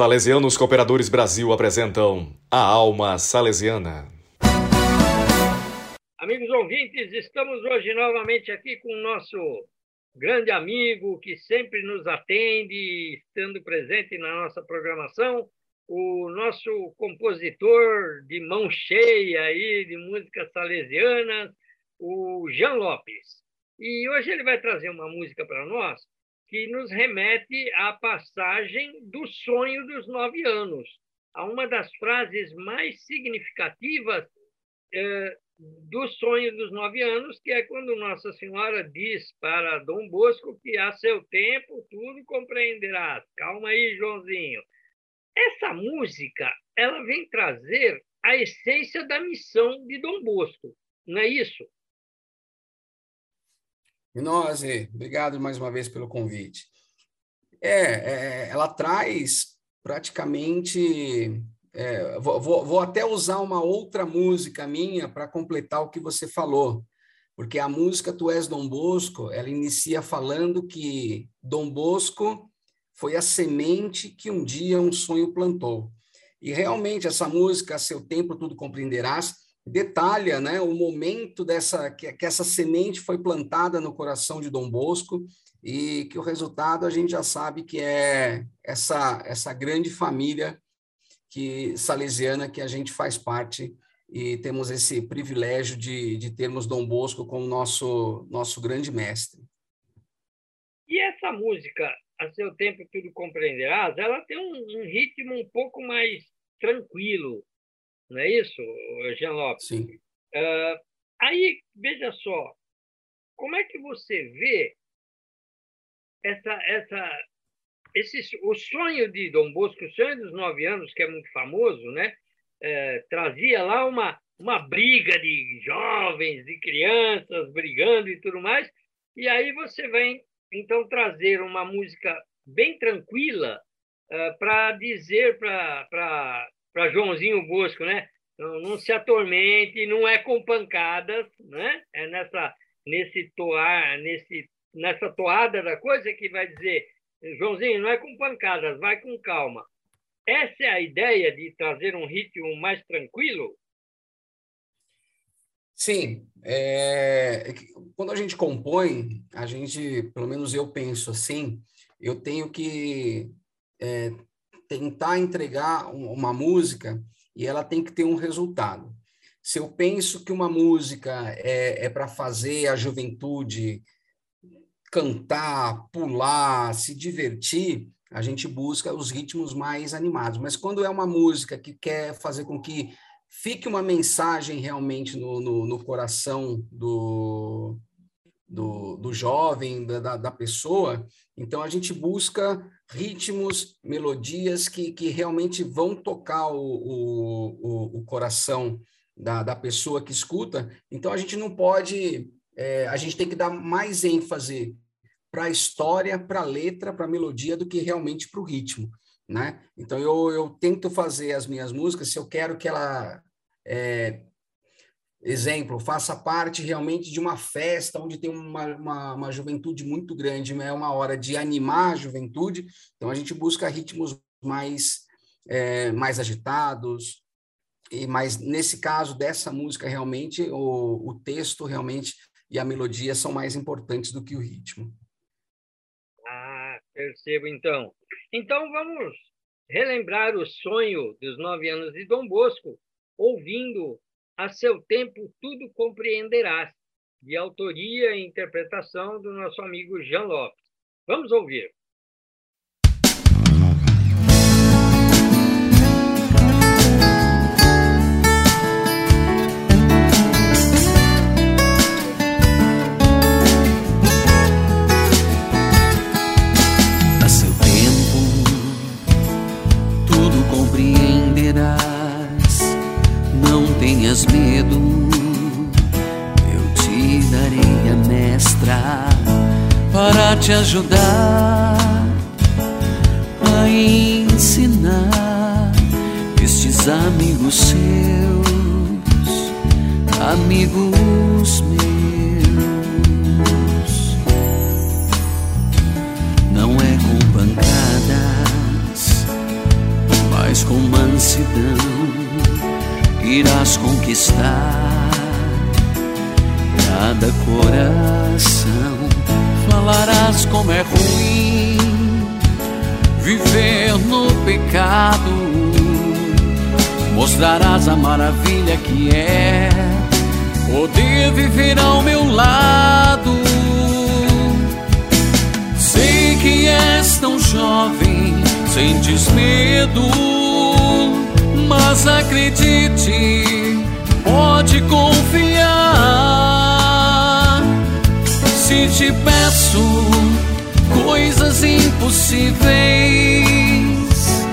Salesianos Cooperadores Brasil apresentam A Alma Salesiana. Amigos ouvintes, estamos hoje novamente aqui com o nosso grande amigo que sempre nos atende, estando presente na nossa programação, o nosso compositor de mão cheia aí de música salesiana, o Jean Lopes. E hoje ele vai trazer uma música para nós que nos remete à passagem do Sonho dos 9 anos, a uma das frases mais significativas do Sonho dos 9 anos, que é quando Nossa Senhora diz para Dom Bosco que a seu tempo tudo compreenderás. Calma aí, Joãozinho. Essa música ela vem trazer a essência da missão de Dom Bosco, não é isso? Minose, obrigado mais uma vez pelo convite. Ela traz praticamente... Vou até usar uma outra música minha para completar o que você falou, porque a música Tu És Dom Bosco, ela inicia falando que Dom Bosco foi a semente que um dia um sonho plantou. E realmente essa música, A Seu Tempo Tudo Compreenderás, detalha, né, o momento que essa semente foi plantada no coração de Dom Bosco e que o resultado a gente já sabe que é essa grande família salesiana que a gente faz parte e temos esse privilégio de termos Dom Bosco como nosso grande mestre. E essa música, A Seu Tempo Tudo Compreenderás, ela tem um ritmo um pouco mais tranquilo, não é isso, Jean Lopes? Sim. Aí, veja só, como é que você vê o sonho de Dom Bosco, o Sonho dos 9 anos, que é muito famoso, né? Trazia lá uma briga de jovens, de crianças brigando e tudo mais, e aí você vem, então, trazer uma música bem tranquila para dizer para Joãozinho Bosco, né? Não se atormente, não é com pancadas, né? É nessa toada da coisa que vai dizer, Joãozinho, não é com pancadas, vai com calma. Essa é a ideia de trazer um ritmo mais tranquilo? Sim. Quando a gente compõe, a gente, pelo menos eu penso assim, eu tenho que... tentar entregar uma música e ela tem que ter um resultado. Se eu penso que uma música é para fazer a juventude cantar, pular, se divertir, a gente busca os ritmos mais animados. Mas quando é uma música que quer fazer com que fique uma mensagem realmente no coração do jovem, da pessoa, então a gente busca ritmos, melodias que realmente vão tocar o coração da pessoa que escuta. Então a gente não pode, a gente tem que dar mais ênfase para a história, para a letra, para a melodia do que realmente para o ritmo, né? Então eu tento fazer as minhas músicas, se eu quero que ela... exemplo, faça parte realmente de uma festa onde tem uma juventude muito grande, é uma hora de animar a juventude, então a gente busca ritmos mais agitados, mas nesse caso dessa música realmente, o texto realmente e a melodia são mais importantes do que o ritmo. Ah, percebo então. Então vamos relembrar o Sonho dos 9 anos de Dom Bosco, ouvindo A Seu Tempo Tudo Compreenderás, de autoria e interpretação do nosso amigo Jean Lopes. Vamos ouvir. A seu tempo, tudo compreenderás. Não tenhas medo, eu te darei a mestra para te ajudar a ensinar estes amigos seus, amigos meus. Não é com pancadas, cada coração. Falarás como é ruim viver no pecado, mostrarás a maravilha que é poder viver ao meu lado. Sei que és tão jovem, sentes medo, mas acredite, pode confiar. Se te peço coisas impossíveis,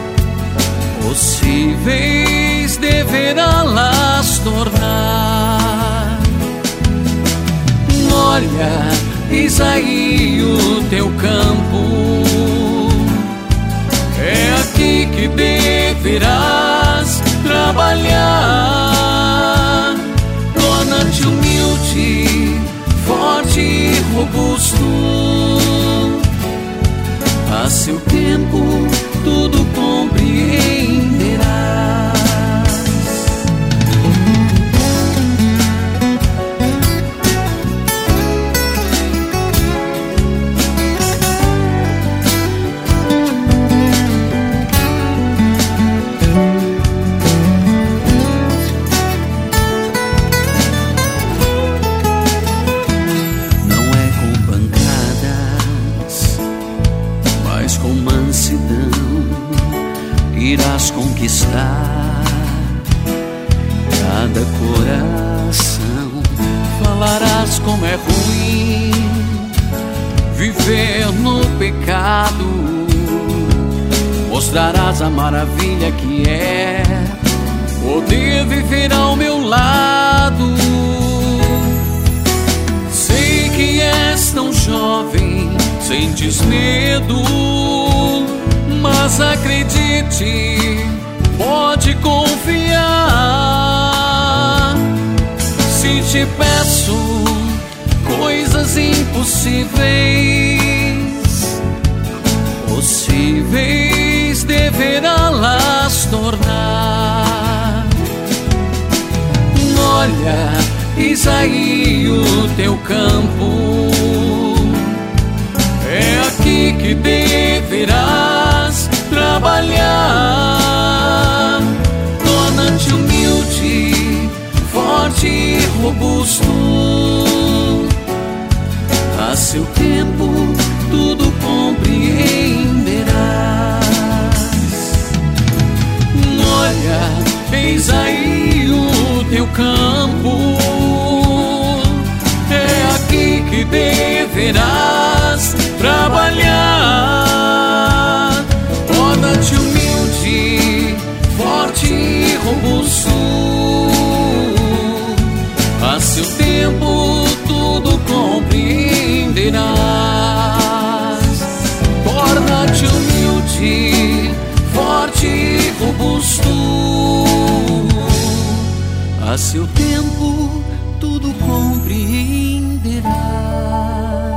possíveis deverás tornar. Olha, eis aí o teu campo, é aqui que deverás trabalhar. Torna-te humilde, forte e robusto, a seu tempo tudo compreenderás. Irás conquistar cada coração. Falarás como é ruim viver no pecado, mostrarás a maravilha que é poder viver ao meu lado. Sei que és tão jovem, sentes medo, mas acredite, pode confiar. Se te peço coisas impossíveis, possíveis deverás tornar. Olha, eis aí o teu campo, é aqui que deverás trabalhar. Torna-te humilde, forte e robusto, a seu tempo tudo compreenderás. Olha, eis aí o teu campo, é aqui que deverás trabalhar. Torna-te humilde, forte e robusto, a seu tempo tudo compreenderás. Torna-te humilde, forte e robusto, a seu tempo tudo compreenderás.